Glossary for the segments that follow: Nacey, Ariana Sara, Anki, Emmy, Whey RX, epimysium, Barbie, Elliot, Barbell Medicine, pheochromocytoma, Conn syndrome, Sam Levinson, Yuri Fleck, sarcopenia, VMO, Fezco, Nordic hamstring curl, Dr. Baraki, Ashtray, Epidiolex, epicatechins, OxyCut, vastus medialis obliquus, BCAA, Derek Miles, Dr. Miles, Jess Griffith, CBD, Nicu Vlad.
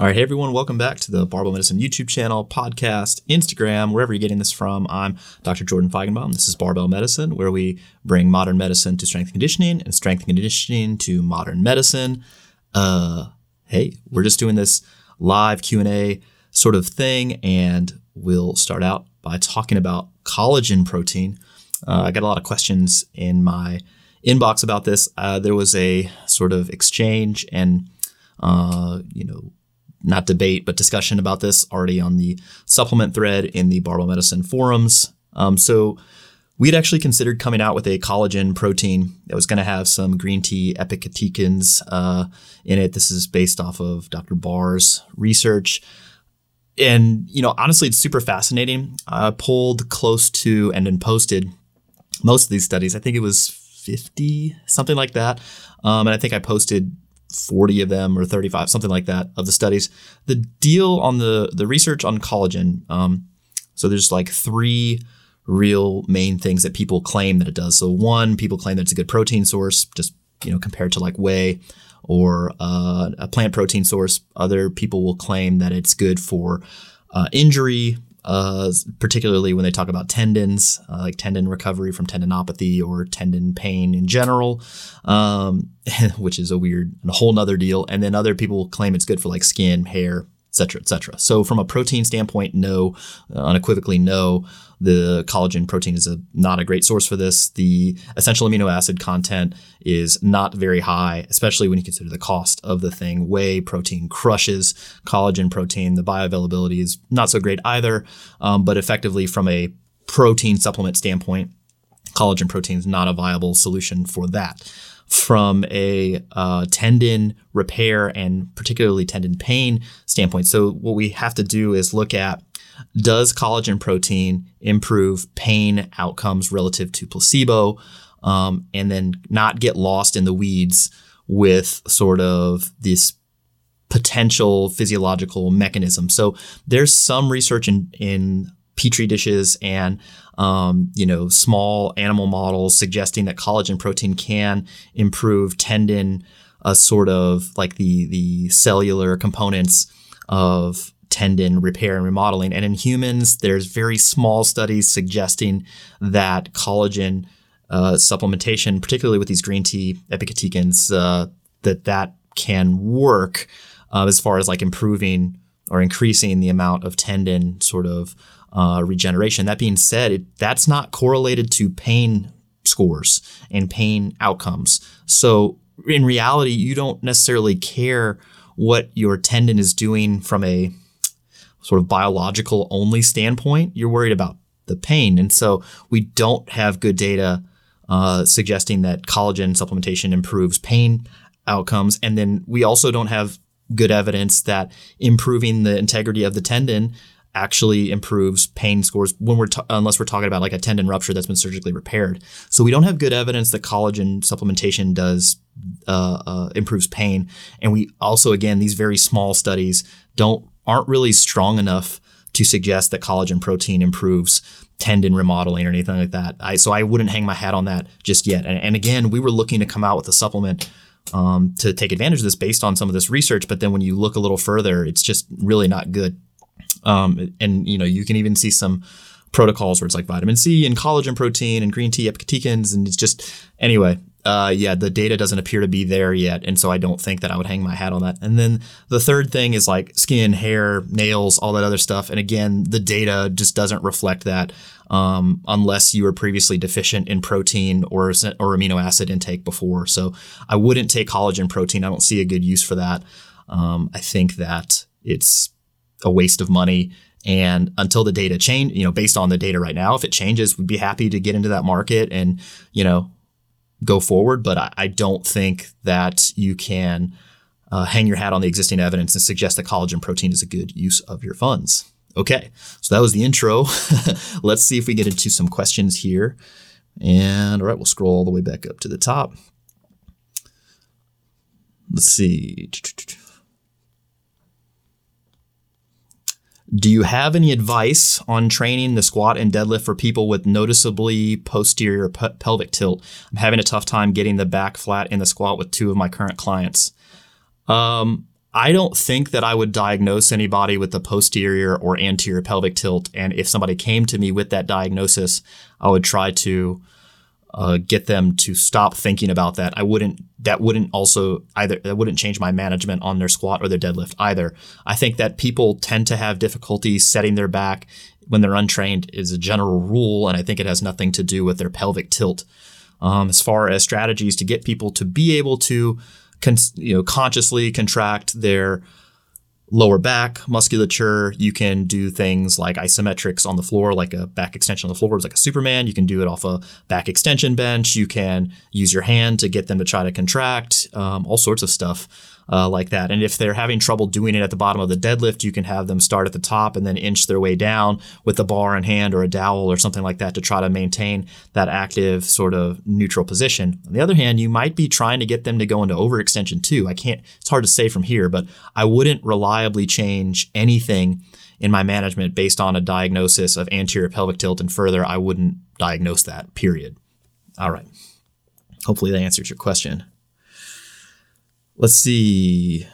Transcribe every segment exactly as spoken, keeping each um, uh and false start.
All right, hey everyone, welcome back to the Barbell Medicine YouTube channel, podcast, Instagram, wherever you're getting this from. I'm Doctor Jordan Feigenbaum. This is Barbell Medicine, where we bring modern medicine to strength and conditioning and strength and conditioning to modern medicine. Uh, hey, we're just doing this live Q and A sort of thing, and we'll start out by talking about collagen protein. Uh, I got a lot of questions in my inbox about this. Uh, there was a sort of exchange and, uh, you know, not debate, but discussion about this already on the supplement thread in the Barbell Medicine forums. Um, so we'd actually considered coming out with a collagen protein that was going to have some green tea epicatechins uh, in it. This is based off of Doctor Bar's research. And, you know, honestly, it's super fascinating. I pulled close to and then posted most of these studies. I think it was fifty, something like that. Um, and I think I posted forty of them or thirty-five, something like that, of the studies. The deal on the the research on collagen, um, so there's like three real main things that people claim that it does. So one, people claim that it's a good protein source, just, you know, compared to like whey or uh, a plant protein source. Other people will claim that it's good for uh, injury, uh, particularly when they talk about tendons, uh, like tendon recovery from tendinopathy or tendon pain in general, um, which is a weird, a whole nother deal. And then other people claim it's good for like skin, hair, et cetera, et cetera. So from a protein standpoint, no, unequivocally, no, the collagen protein is a, not a great source for this. The essential amino acid content is not very high, especially when you consider the cost of the thing. Whey protein crushes collagen protein. The bioavailability is not so great either, um, but effectively from a protein supplement standpoint, collagen protein is not a viable solution for that. From a uh, tendon repair and particularly tendon pain standpoint. So what we have to do is look at, does collagen protein improve pain outcomes relative to placebo, um, and then not get lost in the weeds with sort of this potential physiological mechanism. So there's some research in, in petri dishes and um, you know, small animal models suggesting that collagen protein can improve tendon, uh, sort of like the the cellular components of tendon repair and remodeling. And in humans, there's very small studies suggesting that collagen uh, supplementation, particularly with these green tea epicatechins, uh, that that can work uh, as far as like improving or increasing the amount of tendon sort of Uh, regeneration. That being said, it, that's not correlated to pain scores and pain outcomes. So in reality, you don't necessarily care what your tendon is doing from a sort of biological only standpoint. You're worried about the pain. And so we don't have good data uh, suggesting that collagen supplementation improves pain outcomes. And then we also don't have good evidence that improving the integrity of the tendon actually improves pain scores when we're t- unless we're talking about like a tendon rupture that's been surgically repaired. So we don't have good evidence that collagen supplementation does uh, uh, improves pain. And we also, again, these very small studies don't aren't really strong enough to suggest that collagen protein improves tendon remodeling or anything like that. I, so I wouldn't hang my hat on that just yet. And, and again, we were looking to come out with a supplement um, to take advantage of this based on some of this research. But then when you look a little further, it's just really not good. Um, and, you know, you can even see some protocols where it's like vitamin C and collagen protein and green tea epicatechins. And it's just, anyway, uh, yeah, the data doesn't appear to be there yet. And so I don't think that I would hang my hat on that. And then the third thing is like skin, hair, nails, all that other stuff. And again, the data just doesn't reflect that um, unless you were previously deficient in protein or, or amino acid intake before. So I wouldn't take collagen protein. I don't see a good use for that. Um, I think that it's a waste of money. And until the data change, you know, based on the data right now, if it changes, we'd be happy to get into that market and, you know, go forward. But I, I don't think that you can uh, hang your hat on the existing evidence and suggest that collagen protein is a good use of your funds. Okay. So that was the intro. Let's see if we get into some questions here. And all right, we'll scroll all the way back up to the top. Let's see. Do you have any advice on training the squat and deadlift for people with noticeably posterior pe- pelvic tilt? I'm having a tough time getting the back flat in the squat with two of my current clients. Um, I don't think that I would diagnose anybody with a posterior or anterior pelvic tilt. And if somebody came to me with that diagnosis, I would try to uh, get them to stop thinking about that. I wouldn't, that wouldn't also either, that wouldn't change my management on their squat or their deadlift either. I think that people tend to have difficulty setting their back when they're untrained is a general rule. And I think it has nothing to do with their pelvic tilt. Um, as far as strategies to get people to be able to Con, you know, consciously contract their lower back musculature. You can do things like isometrics on the floor, like a back extension on the floor is like a Superman. You can do it off a back extension bench. You can use your hand to get them to try to contract, um, all sorts of stuff uh, like that. And if they're having trouble doing it at the bottom of the deadlift, you can have them start at the top and then inch their way down with a bar in hand or a dowel or something like that to try to maintain that active sort of neutral position. On the other hand, you might be trying to get them to go into overextension too. I can't, it's hard to say from here, but I wouldn't rely change anything in my management based on a diagnosis of anterior pelvic tilt, and further, I wouldn't diagnose that, period. All right. Hopefully that answers your question. Let's see.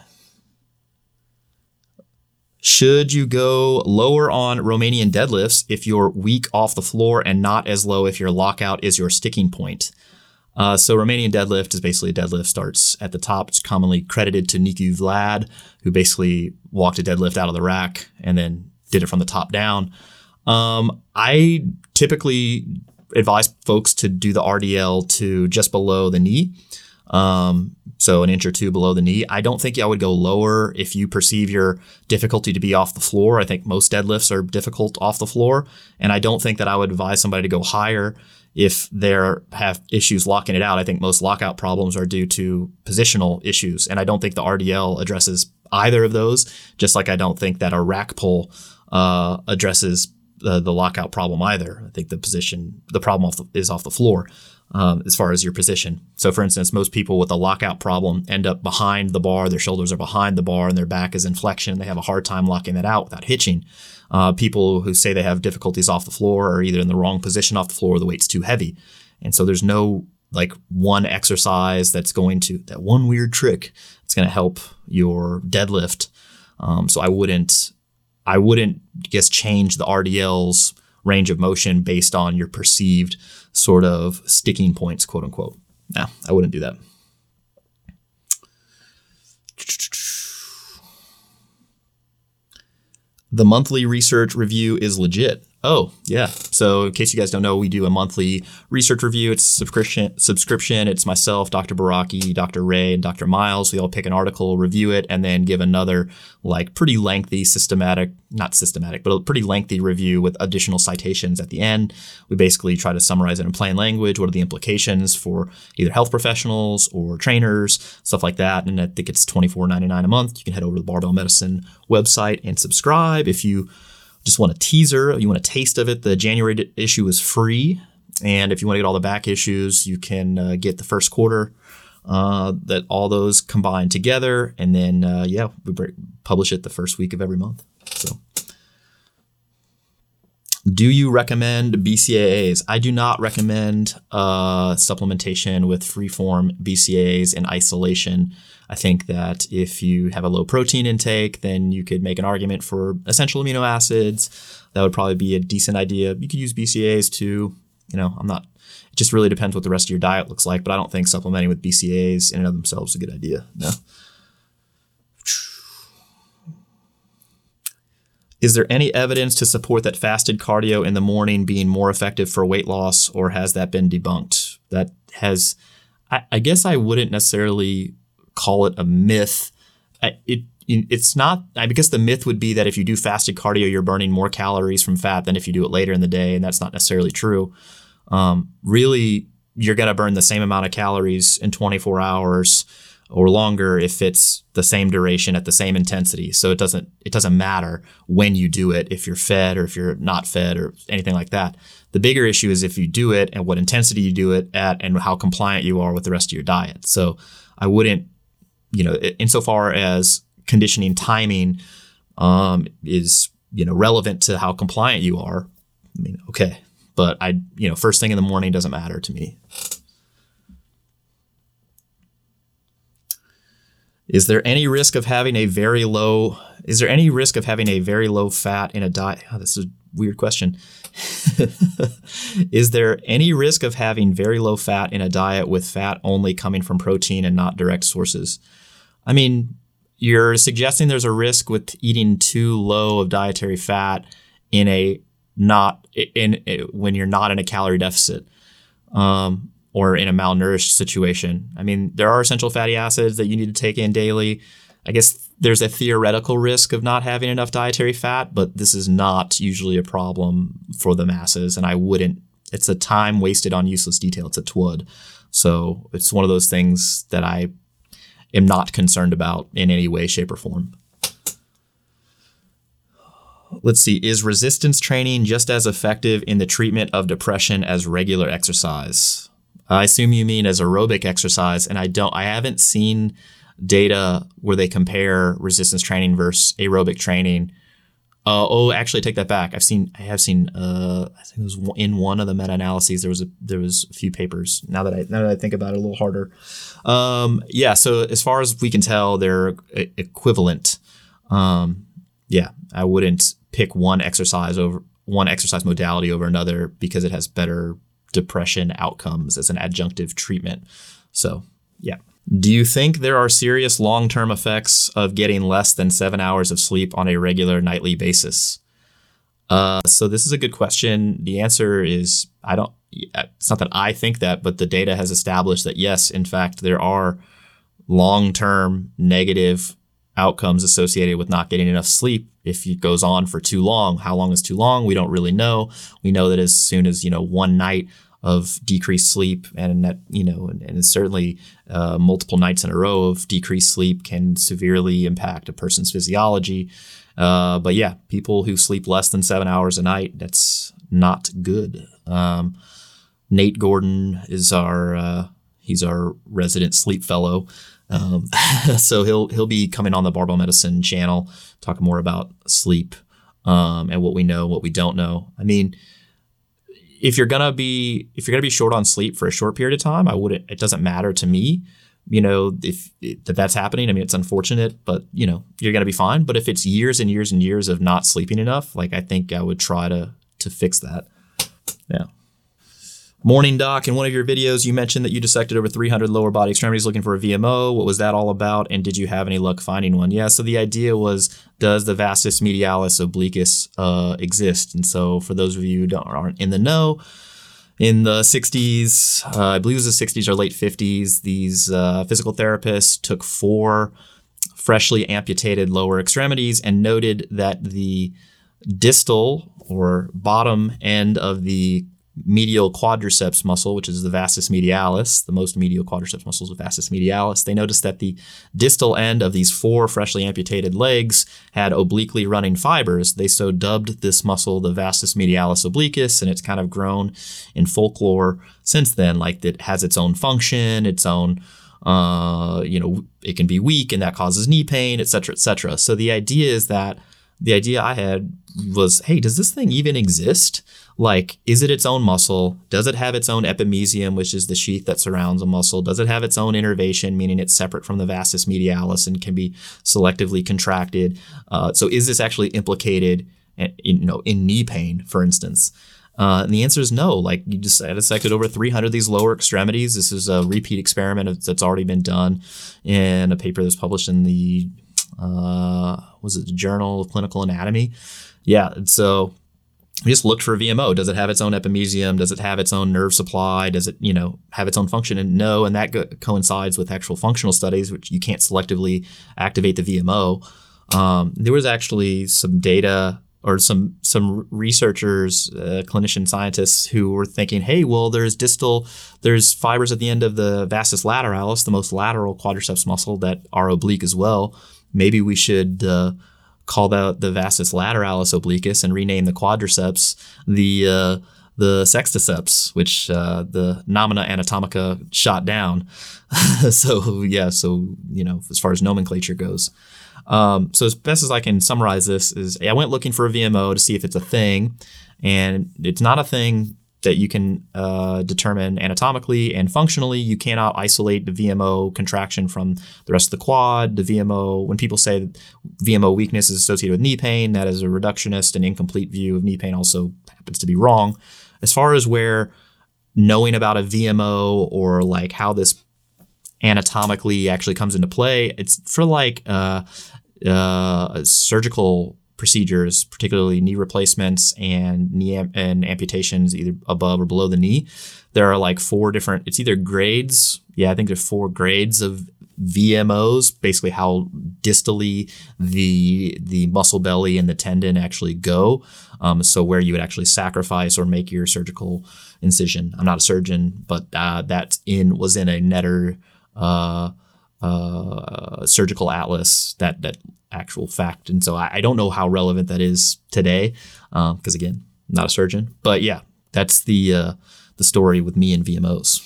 Should you go lower on Romanian deadlifts if you're weak off the floor and not as low if your lockout is your sticking point? Uh, so Romanian deadlift is basically a deadlift starts at the top. It's commonly credited to Nicu Vlad, who basically walked a deadlift out of the rack and then did it from the top down. Um, I typically advise folks to do the R D L to just below the knee. Um, so an inch or two below the knee. I don't think I would go lower if you perceive your difficulty to be off the floor. I think most deadlifts are difficult off the floor. And I don't think that I would advise somebody to go higher if they have issues locking it out. I think most lockout problems are due to positional issues. And I don't think the R D L addresses either of those, just like I don't think that a rack pull uh, addresses the, the lockout problem either. I think the position, the problem off the, is off the floor um, as far as your position. So for instance, most people with a lockout problem end up behind the bar, their shoulders are behind the bar and their back is in flexion. They have a hard time locking that out without hitching. Uh, people who say they have difficulties off the floor are either in the wrong position off the floor or the weight's too heavy. And so there's no like one exercise that's going to, that one weird trick that's going to help your deadlift. Um, so I wouldn't, I wouldn't guess change the R D L's range of motion based on your perceived sort of sticking points, quote unquote. No, I wouldn't do that. The monthly research review is legit. Oh, yeah. So in case you guys don't know, we do a monthly research review. It's a subscription. subscription. It's myself, Doctor Baraki, Doctor Ray, and Doctor Miles. We all pick an article, review it, and then give another like pretty lengthy systematic, not systematic, but a pretty lengthy review with additional citations at the end. We basically try to summarize it in plain language. What are the implications for either health professionals or trainers, stuff like that. And I think it's twenty-four ninety-nine a month. You can head over to the Barbell Medicine website and subscribe if you just want a teaser, you want a taste of it. The January issue is free. And if you want to get all the back issues, you can uh, get the first quarter, uh, that all those combined together. And then, uh, yeah, we break, publish it the first week of every month. So do you recommend B C A As? I do not recommend uh, supplementation with freeform B C A As in isolation. I think that if you have a low protein intake, then you could make an argument for essential amino acids. That would probably be a decent idea. You could use B C A As too. You know, I'm not, it just really depends what the rest of your diet looks like, but I don't think supplementing with B C A As in and of themselves is a good idea. No. Is there any evidence to support that fasted cardio in the morning being more effective for weight loss, or has that been debunked? That has, I, I guess I wouldn't necessarily call it a myth. It it's not, I guess the myth would be that if you do fasted cardio, you're burning more calories from fat than if you do it later in the day, and that's not necessarily true. Um, really, you're going to burn the same amount of calories in twenty-four hours or longer if it's the same duration at the same intensity. So it doesn't it doesn't matter when you do it, if you're fed or if you're not fed or anything like that. The bigger issue is if you do it and what intensity you do it at and how compliant you are with the rest of your diet. So I wouldn't, you know, insofar as conditioning timing um, is, you know, relevant to how compliant you are, I mean, okay. But I, you know, first thing in the morning doesn't matter to me. Is there any risk of having a very low, is there any risk of having a very low fat in a diet? Oh, this is a weird question. Is there any risk of having very low fat in a diet with fat only coming from protein and not direct sources? I mean, you're suggesting there's a risk with eating too low of dietary fat in a not in, in when you're not in a calorie deficit. Um, or in a malnourished situation. I mean, there are essential fatty acids that you need to take in daily. I guess there's a theoretical risk of not having enough dietary fat, but this is not usually a problem for the masses, and I wouldn't. It's a time wasted on useless detail. It's a T W D. So it's one of those things that I am not concerned about in any way, shape, or form. Let's see, is resistance training just as effective in the treatment of depression as regular exercise? I assume you mean as aerobic exercise, and I don't. I haven't seen data where they compare resistance training versus aerobic training. Uh, oh, actually, take that back. I've seen. I have seen. Uh, I think it was in one of the meta-analyses. There was a there was a few papers. Now that I now that I think about it, a little harder. Um, yeah. So as far as we can tell, they're equivalent. Um, yeah, I wouldn't pick one exercise over one exercise modality over another because it has better depression outcomes as an adjunctive treatment. So, yeah. Do you think there are serious long-term effects of getting less than seven hours of sleep on a regular nightly basis? Uh, so this is a good question. The answer is, I don't, it's not that I think that, but the data has established that yes, in fact, there are long-term negative outcomes associated with not getting enough sleep if it goes on for too long. How long is too long? We don't really know. We know that as soon as, you know, one night of decreased sleep and that, you know, and, and certainly uh, multiple nights in a row of decreased sleep can severely impact a person's physiology. Uh, but yeah, people who sleep less than seven hours a night, that's not good. Um, Nate Gordon is our, uh, he's our resident sleep fellow. Um, so he'll he'll be coming on the Barbell Medicine channel, talking more about sleep um, and what we know, what we don't know. I mean, if you're gonna be if you're gonna be short on sleep for a short period of time, I wouldn't. It doesn't matter to me, you know, if that that's happening. I mean, it's unfortunate, but you know, you're gonna be fine. But if it's years and years and years of not sleeping enough, like I think I would try to to fix that. Yeah. Morning, Doc. In one of your videos, you mentioned that you dissected over three hundred lower body extremities looking for a V M O. What was that all about? And did you have any luck finding one? Yeah, so the idea was, does the vastus medialis obliquus uh, exist? And so for those of you who don't, aren't in the know, in the sixties, uh, I believe it was the sixties or late fifties, these uh, physical therapists took four freshly amputated lower extremities and noted that the distal or bottom end of the medial quadriceps muscle, which is the vastus medialis, the most medial quadriceps muscles with vastus medialis, they noticed that the distal end of these four freshly amputated legs had obliquely running fibers. They so dubbed this muscle the vastus medialis obliquus, and it's kind of grown in folklore since then. Like it has its own function, its own, uh, you know, it can be weak and that causes knee pain, et cetera, et cetera. So the idea is that the idea I had was, hey, does this thing even exist? Like, is it its own muscle? Does it have its own epimysium, which is the sheath that surrounds a muscle? Does it have its own innervation, meaning it's separate from the vastus medialis and can be selectively contracted? Uh, so is this actually implicated in, you know, in knee pain, for instance? Uh, and the answer is no. Like, you just I dissected over three hundred of these lower extremities. This is a repeat experiment that's already been done in a paper that's published in the, uh, was it the Journal of Clinical Anatomy? Yeah, and so we just looked for a V M O. Does it have its own epimysium? Does it have its own nerve supply? Does it, you know, have its own function? And no, and that go- coincides with actual functional studies, which you can't selectively activate the V M O. Um, there was actually some data or some some researchers, uh, clinician scientists who were thinking, hey, well, there's distal, there's fibers at the end of the vastus lateralis, the most lateral quadriceps muscle that are oblique as well. Maybe we should uh, call the, the vastus lateralis obliquus and rename the quadriceps the uh, the sexticeps, which uh, the nomina anatomica shot down. so, yeah, so, you know, as far as nomenclature goes. Um, so as best as I can summarize this is I went looking for a V M O to see if it's a thing, and it's not a thing that you can uh, determine anatomically and functionally. You cannot isolate the V M O contraction from the rest of the quad. The V M O, when people say that V M O weakness is associated with knee pain, that is a reductionist and incomplete view of knee pain, also happens to be wrong. As far as where knowing about a V M O or like how this anatomically actually comes into play, it's for like uh, uh, surgical procedures, particularly knee replacements and knee am- and amputations, either above or below the knee. There are like four different, it's either grades. Yeah, I think there's four grades of V M Os, basically how distally the the muscle belly and the tendon actually go. Um, so where you would actually sacrifice or make your surgical incision. I'm not a surgeon, but uh, that in was in a Netter uh, uh, surgical atlas, that that. actual fact. And so I, I don't know how relevant that is today, um, because again, I'm not a surgeon. But yeah, that's the uh, the story with me and V M Os.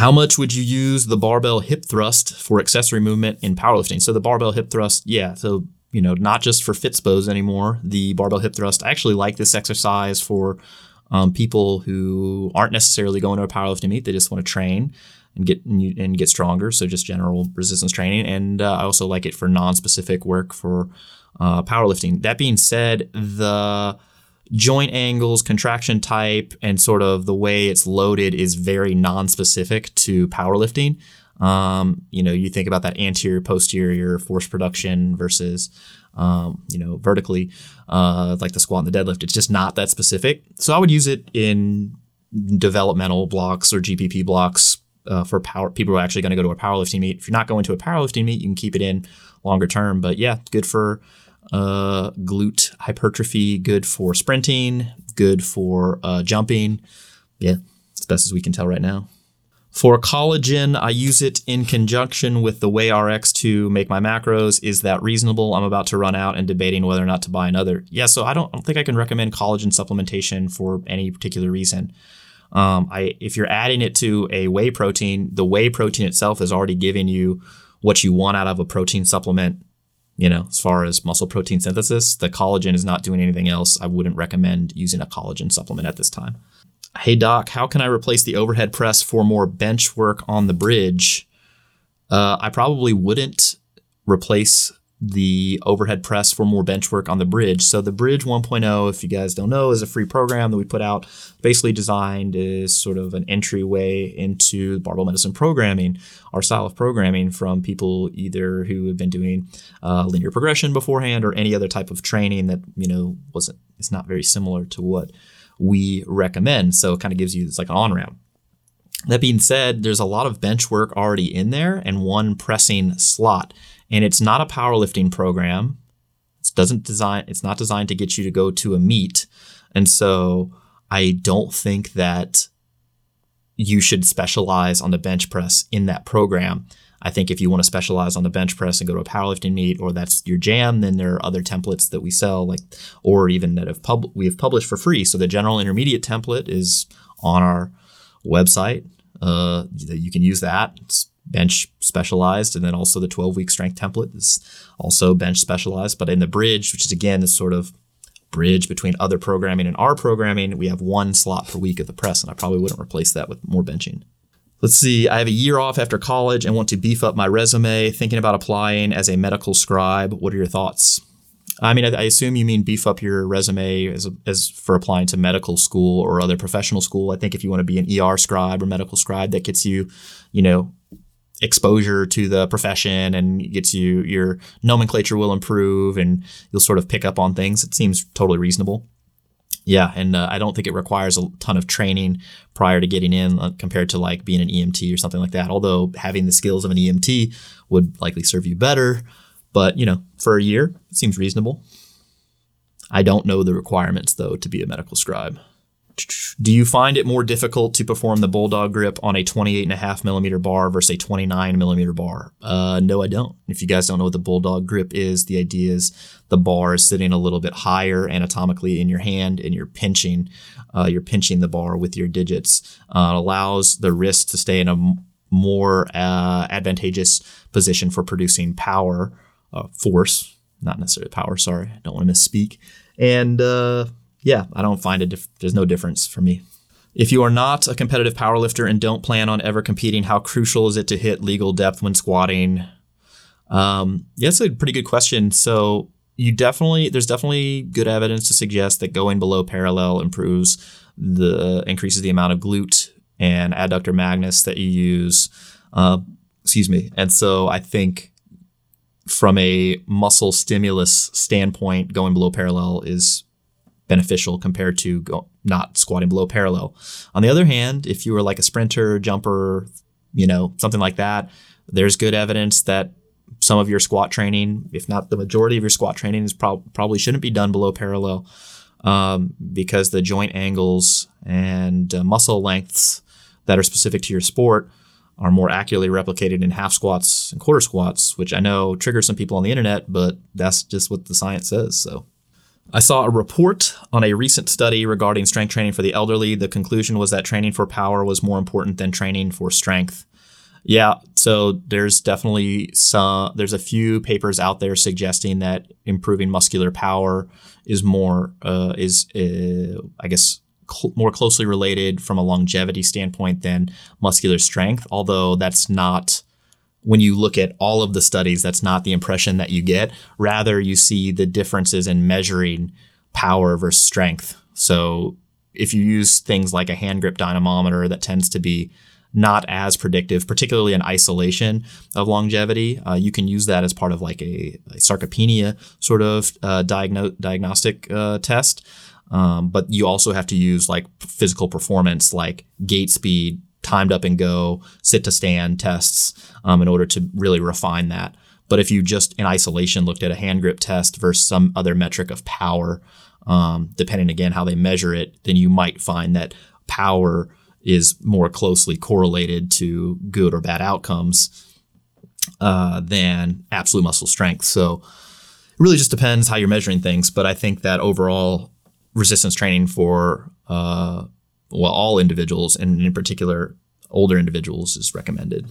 How much would you use the barbell hip thrust for accessory movement in powerlifting? So the barbell hip thrust, yeah. So, you know, not just for Fitspos anymore, the barbell hip thrust. I actually like this exercise for um, people who aren't necessarily going to a powerlifting meet. They just want to train and get and get stronger. So just general resistance training. And uh, I also like it for non-specific work for uh, powerlifting. That being said, the joint angles, contraction type, and sort of the way it's loaded is very non-specific to powerlifting. Um, you know, you think about that anterior, posterior force production versus, um, you know, vertically, uh, like the squat and the deadlift. It's just not that specific. So I would use it in developmental blocks or G P P blocks. Uh, for power, people who are actually going to go to a powerlifting meet. If you're not going to a powerlifting meet, you can keep it in longer term. But yeah, good for uh, glute hypertrophy, good for sprinting, good for uh, jumping. Yeah, as best as we can tell right now. For collagen, I use it in conjunction with the Whey R X to make my macros. Is that reasonable? I'm about to run out and debating whether or not to buy another. Yeah, so I don't, I don't think I can recommend collagen supplementation for any particular reason. Um, I, if you're adding it to a whey protein, the whey protein itself is already giving you what you want out of a protein supplement, you know, as far as muscle protein synthesis. The collagen is not doing anything else. I wouldn't recommend using a collagen supplement at this time. Hey, doc, how can I replace the overhead press for more bench work on the bridge? Uh, I probably wouldn't replace the overhead press for more bench work on the bridge. So the Bridge one point oh, if you guys don't know, is a free program that we put out, basically designed as sort of an entryway into the Barbell Medicine programming, our style of programming, from people either who have been doing uh, linear progression beforehand or any other type of training that, you know, wasn't, it's not very similar to what we recommend. So it kind of gives you, it's like an on-ramp. That being said, there's a lot of bench work already in there and one pressing slot. And it's not a powerlifting program. It doesn't design. It's not designed to get you to go to a meet. And so I don't think that you should specialize on the bench press in that program. I think if you want to specialize on the bench press and go to a powerlifting meet, or that's your jam, then there are other templates that we sell, like, or even that have pub- we have published for free. So the general intermediate template is on our website. Uh, you can use that. It's bench specialized, and then also the twelve-week strength template is also bench specialized. But in the Bridge, which is again this sort of bridge between other programming and our programming, we have one slot per week of the press, and I probably wouldn't replace that with more benching. Let's see. I have a year off after college and want to beef up my resume. Thinking about applying as a medical scribe. What are your thoughts? I mean, I assume you mean beef up your resume as, as for applying to medical school or other professional school. I think if you want to be an E R scribe or medical scribe, that gets you, you know, exposure to the profession and gets you, your nomenclature will improve and you'll sort of pick up on things. It seems totally reasonable. Yeah. And uh, I don't think it requires a ton of training prior to getting in uh, compared to like being an E M T or something like that. Although having the skills of an E M T would likely serve you better. But, you know, for a year, it seems reasonable. I don't know the requirements, though, to be a medical scribe. Do you find it more difficult to perform the bulldog grip on a twenty-eight and a half millimeter bar versus a twenty-nine millimeter bar? Uh, no, I don't. If you guys don't know what the bulldog grip is, the idea is the bar is sitting a little bit higher anatomically in your hand, and you're pinching, uh, you're pinching the bar with your digits. Uh, it allows the wrist to stay in a m- more uh, advantageous position for producing power, uh, force, not necessarily power. Sorry, I don't want to misspeak. And uh, yeah, I don't find it. Dif- there's no difference for me. If you are not a competitive powerlifter and don't plan on ever competing, how crucial is it to hit legal depth when squatting? Um, yeah, that's a pretty good question. So you definitely, there's definitely good evidence to suggest that going below parallel improves the, increases the amount of glute and adductor magnus that you use. Uh, excuse me. And so I think from a muscle stimulus standpoint, going below parallel is beneficial compared to go, not squatting below parallel. On the other hand, if you were like a sprinter, jumper, you know, something like that, there's good evidence that some of your squat training, if not the majority of your squat training, is pro- probably shouldn't be done below parallel um, because the joint angles and uh, muscle lengths that are specific to your sport are more accurately replicated in half squats and quarter squats, which I know triggers some people on the internet, but that's just what the science says. So I saw a report on a recent study regarding strength training for the elderly. The conclusion was that training for power was more important than training for strength. Yeah, so there's definitely some, there's a few papers out there suggesting that improving muscular power is more, uh, is, uh, I guess, cl- more closely related from a longevity standpoint than muscular strength. Although that's not, when you look at all of the studies, that's not the impression that you get. Rather, you see the differences in measuring power versus strength. So if you use things like a hand grip dynamometer, that tends to be not as predictive, particularly in isolation of longevity. Uh, you can use that as part of like a, a sarcopenia sort of uh, diagno- diagnostic uh, test. Um, but you also have to use like physical performance, like gait speed, timed up and go, sit to stand tests um, in order to really refine that. But if you just in isolation looked at a hand grip test versus some other metric of power, um, depending again how they measure it, then you might find that power is more closely correlated to good or bad outcomes uh, than absolute muscle strength. So it really just depends how you're measuring things. But I think that overall resistance training for uh, well all individuals, and in particular older individuals, is recommended.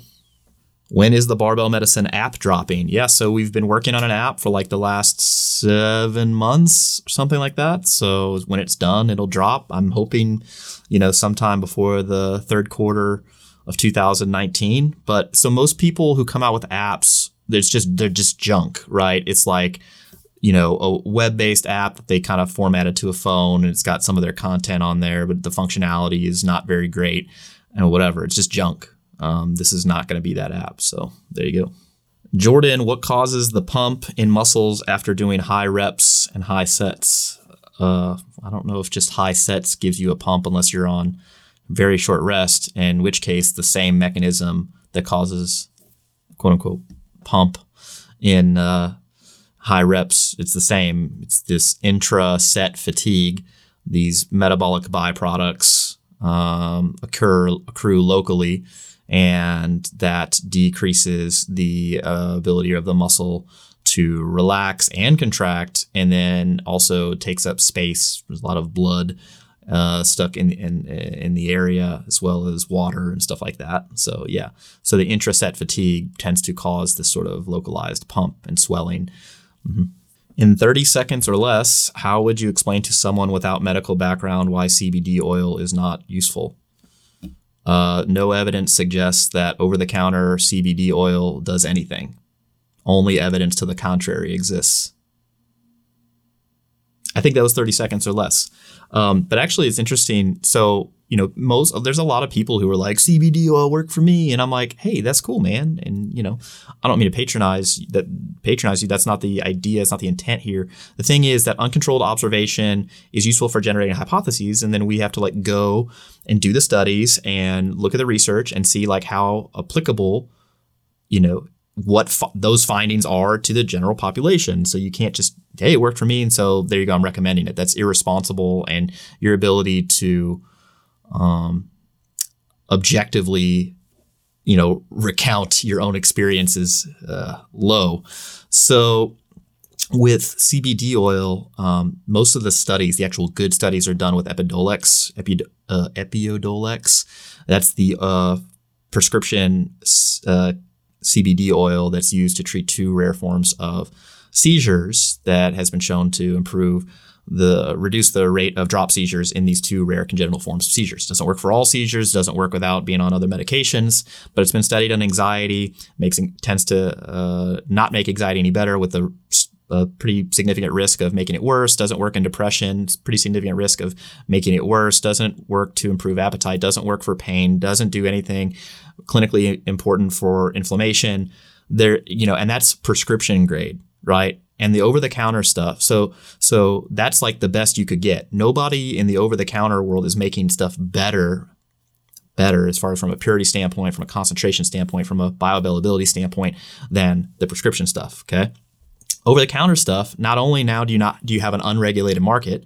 When is the Barbell Medicine app dropping? Yeah, so we've been working on an app for like the last seven months, something like that. So when it's done, it'll drop. I'm hoping, you know, sometime before the third quarter of two thousand nineteen. But so most people who come out with apps, there's just they're just junk, right? It's like, you know, a web-based app that they kind of formatted to a phone, and it's got some of their content on there, but the functionality is not very great and whatever. It's just junk. Um, this is not going to be that app. So there you go. Jordan, what causes the pump in muscles after doing high reps and high sets? Uh, I don't know if just high sets gives you a pump unless you're on very short rest, in which case the same mechanism that causes quote unquote pump in uh, high reps, it's the same. It's this intra-set fatigue, these metabolic byproducts um, occur accrue locally, and that decreases the uh, ability of the muscle to relax and contract, and then also takes up space. There's a lot of blood uh, stuck in, in in the area, as well as water and stuff like that. So yeah, so the intraset fatigue tends to cause this sort of localized pump and swelling. Mm-hmm. In thirty seconds or less, how would you explain to someone without medical background why C B D oil is not useful? Uh, no evidence suggests that over-the-counter C B D oil does anything. Only evidence to the contrary exists. I think that was thirty seconds or less. Um, but actually, it's interesting. So, you know, most there's a lot of people who are like, C B D oil worked for me. And I'm like, hey, that's cool, man. And, you know, I don't mean to patronize that patronize you. That's not the idea. It's not the intent here. The thing is that uncontrolled observation is useful for generating hypotheses. And then we have to like go and do the studies and look at the research and see like how applicable, you know, what f- those findings are to the general population. So you can't just, hey, it worked for me, and so there you go, I'm recommending it. That's irresponsible, and your ability to um, objectively, you know, recount your own experiences uh, low. So with C B D oil, um, most of the studies, the actual good studies, are done with Epidiolex. Epi- uh, Epidiolex. That's the uh, prescription Uh, C B D oil that's used to treat two rare forms of seizures that has been shown to improve the reduce the rate of drop seizures in these two rare congenital forms of seizures. Doesn't work for all seizures, doesn't work without being on other medications, but it's been studied on anxiety, makes tends to uh, not make anxiety any better with a, a pretty significant risk of making it worse, doesn't work in depression, it's pretty significant risk of making it worse, doesn't work to improve appetite, doesn't work for pain, doesn't do anything clinically important for inflammation. There, you know, and that's prescription grade, right? And the over-the-counter stuff. So so that's like the best you could get. Nobody in the over-the-counter world is making stuff better, better as far as from a purity standpoint, from a concentration standpoint, from a bioavailability standpoint than the prescription stuff, okay? Over-the-counter stuff, not only now do you not do you have an unregulated market,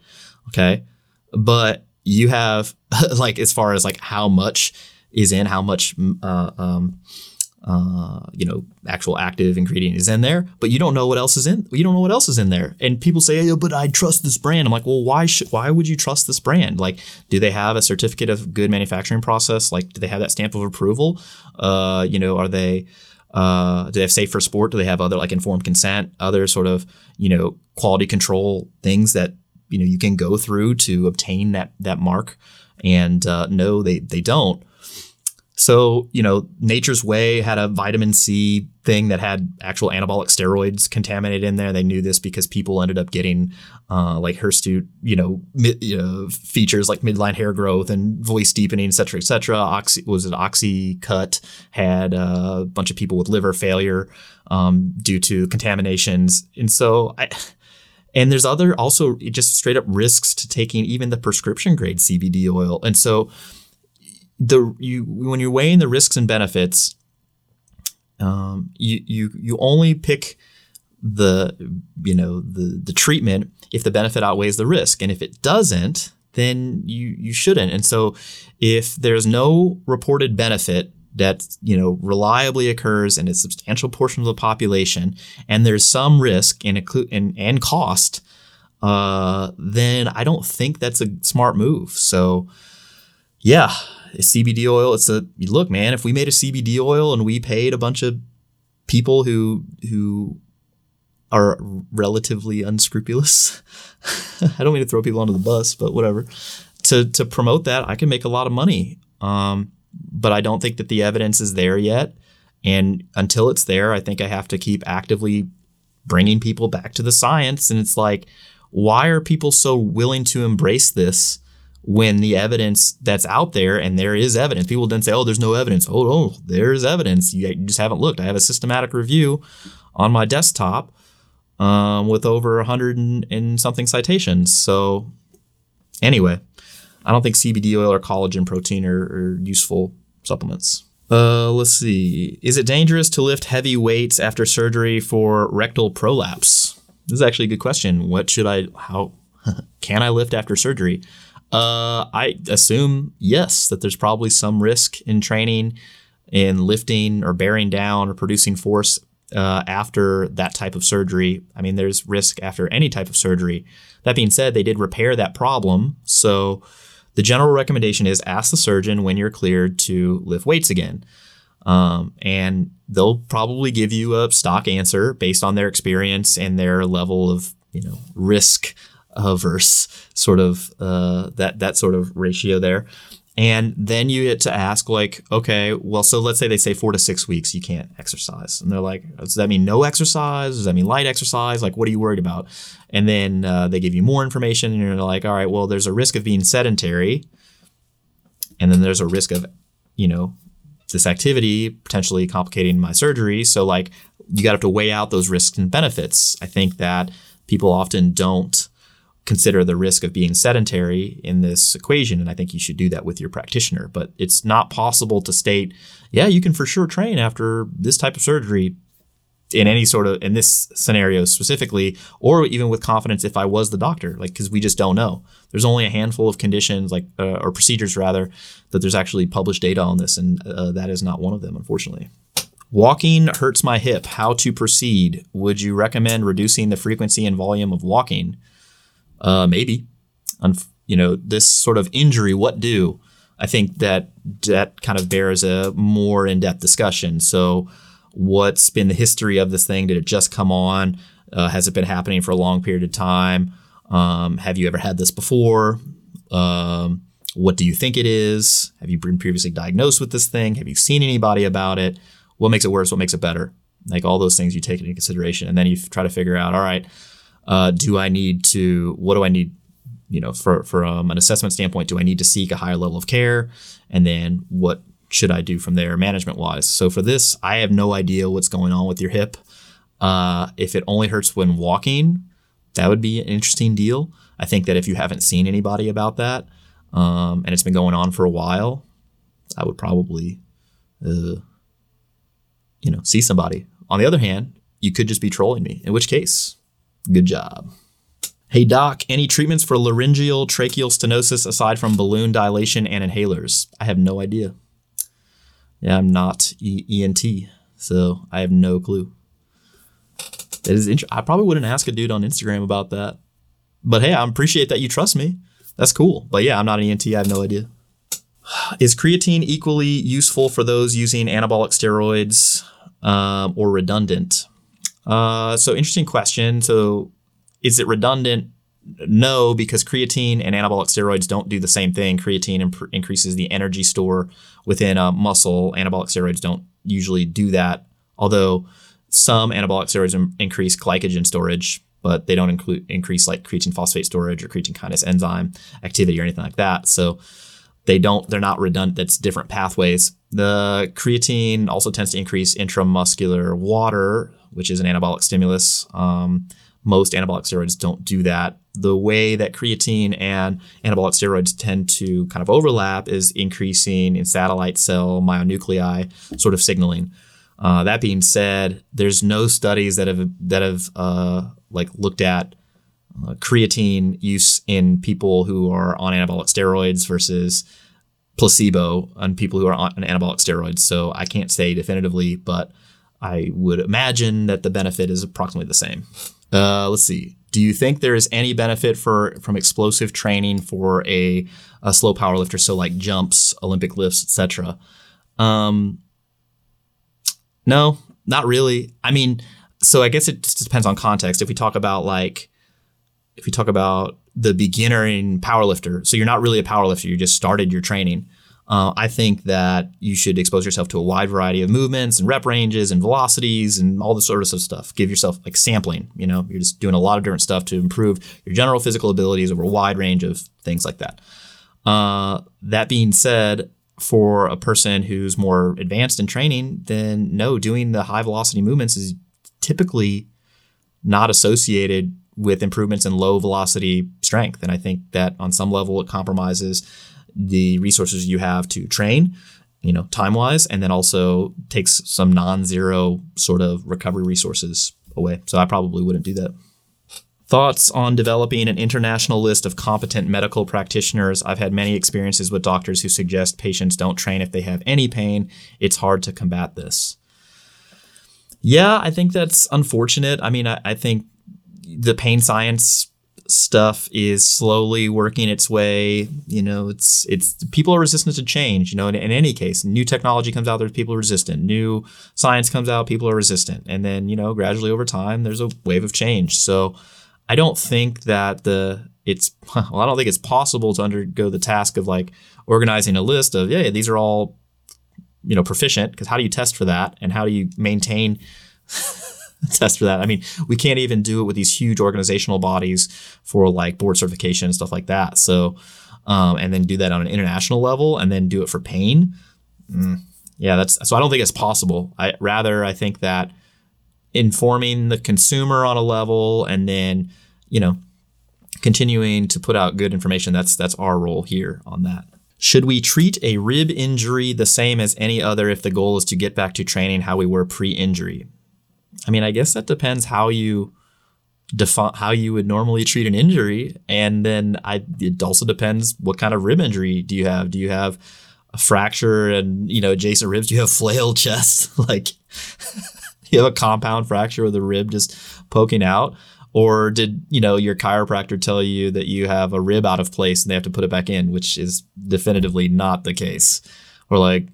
okay, but you have, like, as far as like how much is in, how much uh, um Uh, you know, actual active ingredient is in there, but you don't know what else is in. You don't know what else is in there. And people say, oh, but I trust this brand. I'm like, well, why should? Why would you trust this brand? Like, do they have a certificate of good manufacturing process? Like, do they have that stamp of approval? Uh, you know, are they? Uh, do they have safe for sport? Do they have other like informed consent? Other sort of you know quality control things that you know you can go through to obtain that that mark? And uh, no, they they don't. So, you know, Nature's Way had a vitamin C thing that had actual anabolic steroids contaminated in there. They knew this because people ended up getting uh, like hirsute, you know, mid, you know, features like midline hair growth and voice deepening, et cetera, et cetera. Oxy, was it OxyCut had a bunch of people with liver failure um, due to contaminations. And so I, and there's other also just straight up risks to taking even the prescription grade C B D oil. And so The you when you're weighing the risks and benefits, um, you you you only pick the you know the the treatment if the benefit outweighs the risk, and if it doesn't, then you you shouldn't. And so, if there's no reported benefit that you know reliably occurs in a substantial portion of the population, and there's some risk and inclu- and, and cost, uh, then I don't think that's a smart move. So, yeah. C B D oil, it's a look, man, if we made a C B D oil and we paid a bunch of people who who are relatively unscrupulous, I don't mean to throw people under the bus, but whatever, to to promote that, I can make a lot of money. Um, but I don't think that the evidence is there yet. And until it's there, I think I have to keep actively bringing people back to the science. And it's like, why are people so willing to embrace this? When the evidence that's out there, and there is evidence, people then say, oh, there's no evidence. Oh, oh there's evidence. You just haven't looked. I have a systematic review on my desktop um, with over one hundred and, and something citations. So anyway, I don't think C B D oil or collagen protein are, are useful supplements. Uh, let's see. Is it dangerous to lift heavy weights after surgery for rectal prolapse? This is actually a good question. What should I, how can I lift after surgery? Uh, I assume, yes, that there's probably some risk in training, in lifting or bearing down or producing force uh, after that type of surgery. I mean, there's risk after any type of surgery. That being said, they did repair that problem. So the general recommendation is ask the surgeon when you're cleared to lift weights again. Um, and they'll probably give you a stock answer based on their experience and their level of, you know, risk averse sort of uh, that that sort of ratio there. And then you get to ask like, okay, well, so let's say they say four to six weeks you can't exercise. And they're like, does that mean no exercise? Does that mean light exercise? Like, what are you worried about? And then uh, they give you more information and you're like, all right, well, there's a risk of being sedentary. And then there's a risk of, you know, this activity potentially complicating my surgery. So like you got to have to weigh out those risks and benefits. I think that people often don't consider the risk of being sedentary in this equation. And I think you should do that with your practitioner, but it's not possible to state, yeah, you can for sure train after this type of surgery in any sort of, in this scenario specifically, or even with confidence if I was the doctor, like, cause we just don't know. There's only a handful of conditions like, uh, or procedures rather, that there's actually published data on this. And uh, that is not one of them, unfortunately. Walking hurts my hip. How to proceed? Would you recommend reducing the frequency and volume of walking? Uh, maybe, Unf- you know, this sort of injury, what do? I think that that kind of bears a more in-depth discussion. So what's been the history of this thing? Did it just come on? Uh, has it been happening for a long period of time? Um, have you ever had this before? Um, what do you think it is? Have you been previously diagnosed with this thing? Have you seen anybody about it? What makes it worse? What makes it better? Like all those things you take into consideration, and then you try to figure out, all right, uh, do I need to, what do I need, you know, for, from an assessment standpoint, do I need to seek a higher level of care? And then what should I do from there management wise? So for this, I have no idea what's going on with your hip. Uh, if it only hurts when walking, that would be an interesting deal. I think that if you haven't seen anybody about that, um, and it's been going on for a while, I would probably, uh, you know, see somebody. On the other hand, you could just be trolling me, in which case, good job. Hey doc, any treatments for laryngeal tracheal stenosis aside from balloon dilation and inhalers? I have no idea. Yeah, I'm not E N T, so I have no clue. That is int- I probably wouldn't ask a dude on Instagram about that. But hey, I appreciate that you trust me. That's cool. But yeah, I'm not an E N T. I have no idea. Is creatine equally useful for those using anabolic steroids um, or redundant? Uh, so interesting question. So is it redundant? No, because creatine and anabolic steroids don't do the same thing. Creatine imp- increases the energy store within a muscle. Anabolic steroids don't usually do that, although some anabolic steroids im- increase glycogen storage, but they don't include increase like creatine phosphate storage or creatine kinase enzyme activity or anything like that. So they don't, they're not redundant. That's different pathways. The creatine also tends to increase intramuscular water, which is an anabolic stimulus. Um, most anabolic steroids don't do that. The way that creatine and anabolic steroids tend to kind of overlap is increasing in satellite cell myonuclei sort of signaling. Uh, that being said, there's no studies that have that have uh, like looked at uh, creatine use in people who are on anabolic steroids versus placebo on people who are on anabolic steroids. So I can't say definitively, but I would imagine that the benefit is approximately the same. Uh, let's see. Do you think there is any benefit for from explosive training for a, a slow power lifter? So like jumps, Olympic lifts, et cetera. Um, No, not really. I mean, so I guess it just depends on context. If we talk about like, if we talk about the beginner and powerlifter, so you're not really a powerlifter, you just started your training. Uh, I think that you should expose yourself to a wide variety of movements and rep ranges and velocities and all the sort of stuff. Give yourself like sampling, you know, you're just doing a lot of different stuff to improve your general physical abilities over a wide range of things like that. Uh, that being said, for a person who's more advanced in training, then no, doing the high velocity movements is typically not associated with improvements in low velocity strength. And I think that on some level it compromises the resources you have to train, you know, time wise, and then also takes some non-zero sort of recovery resources away. So I probably wouldn't do that. Thoughts on developing an international list of competent medical practitioners? I've had many experiences with doctors who suggest patients don't train if they have any pain. It's hard to combat this. Yeah, I think that's unfortunate. I mean, I, I think the pain science stuff is slowly working its way. You know, it's it's people are resistant to change, you know, in, in any case. New technology comes out, there's people resistant. New science comes out, people are resistant. And then, you know, gradually over time, there's a wave of change. So I don't think that the it's well, I don't think it's possible to undergo the task of like organizing a list of, yeah, these are all, you know, proficient, because how do you test for that? And how do you maintain a test for that? I mean, we can't even do it with these huge organizational bodies for like board certification and stuff like that. So um, and then do that on an international level and then do it for pain. Mm, yeah, that's so I don't think it's possible. I rather I think that informing the consumer on a level and then, you know, continuing to put out good information. That's that's our role here on that. Should we treat a rib injury the same as any other if the goal is to get back to training how we were pre-injury? I mean, I guess that depends how you defi- how you would normally treat an injury. And then I it also depends what kind of rib injury do you have? Do you have a fracture and, you know, adjacent ribs? Do you have flail chest? Like... You have a compound fracture with a rib just poking out, or did you know your chiropractor tell you that you have a rib out of place and they have to put it back in, which is definitively not the case? Or like,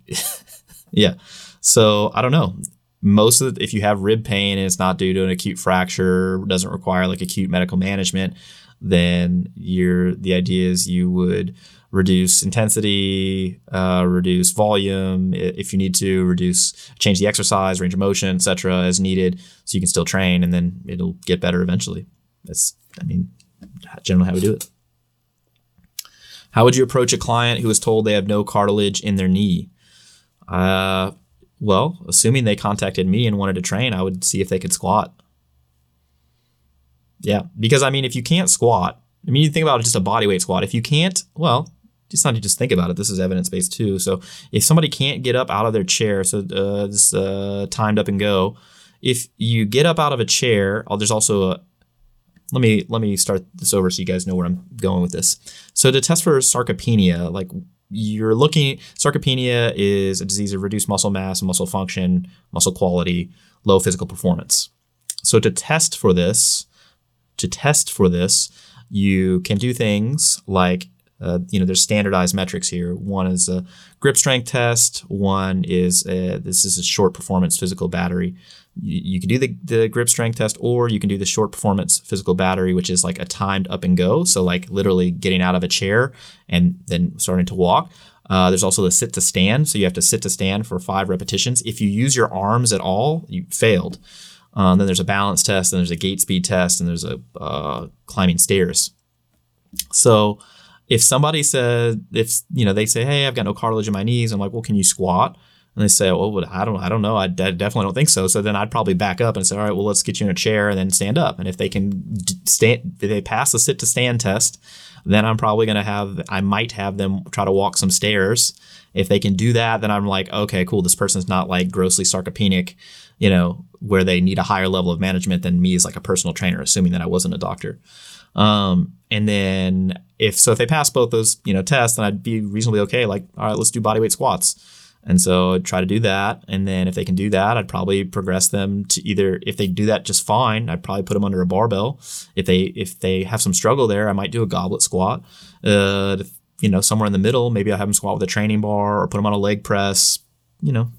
yeah. So I don't know. Most of the, if you have rib pain and it's not due to an acute fracture, doesn't require like acute medical management, then you're, the idea is you would reduce intensity, uh, reduce volume, if you need to, reduce, change the exercise, range of motion, et cetera, as needed, so you can still train, and then it'll get better eventually. That's, I mean, generally how we do it. How would you approach a client who is told they have no cartilage in their knee? Uh, well, assuming they contacted me and wanted to train, I would see if they could squat. Yeah, because, I mean, if you can't squat, I mean, you think about just a bodyweight squat. If you can't, well, it's not to just think about it. This is evidence-based too. So if somebody can't get up out of their chair, so uh, this uh, timed up and go, if you get up out of a chair, oh, there's also a, let me let me start this over so you guys know where I'm going with this. So to test for sarcopenia, like you're looking, sarcopenia is a disease of reduced muscle mass, muscle function, muscle quality, low physical performance. So to test for this, to test for this, you can do things like, uh, you know, there's standardized metrics here. One is a grip strength test. One is, a, this is a short performance physical battery. You, you can do the, the grip strength test, or you can do the short performance physical battery, which is like a timed up and go. So like literally getting out of a chair and then starting to walk. Uh, there's also the sit to stand. So you have to sit to stand for five repetitions. If you use your arms at all, you failed. Um, then there's a balance test, and there's a gait speed test, and there's a uh, climbing stairs. So if somebody says, if, you know, they say, hey, I've got no cartilage in my knees. I'm like, well, can you squat? And they say, well, I don't, I don't know. I definitely don't think so. So then I'd probably back up and say, all right, well, let's get you in a chair and then stand up. And if they can stand, if they pass the sit to stand test, then I'm probably going to have, I might have them try to walk some stairs. If they can do that, then I'm like, okay, cool. This person's not like grossly sarcopenic, you know, where they need a higher level of management than me as like a personal trainer, assuming that I wasn't a doctor. Um, and then if, so if they pass both those, you know, tests, then I'd be reasonably okay. Like, all right, let's do bodyweight squats. And so I'd try to do that. And then if they can do that, I'd probably progress them to either, if they do that just fine, I'd probably put them under a barbell. If they, if they have some struggle there, I might do a goblet squat, uh, to, you know, somewhere in the middle. Maybe I have them squat with a training bar or put them on a leg press, you know,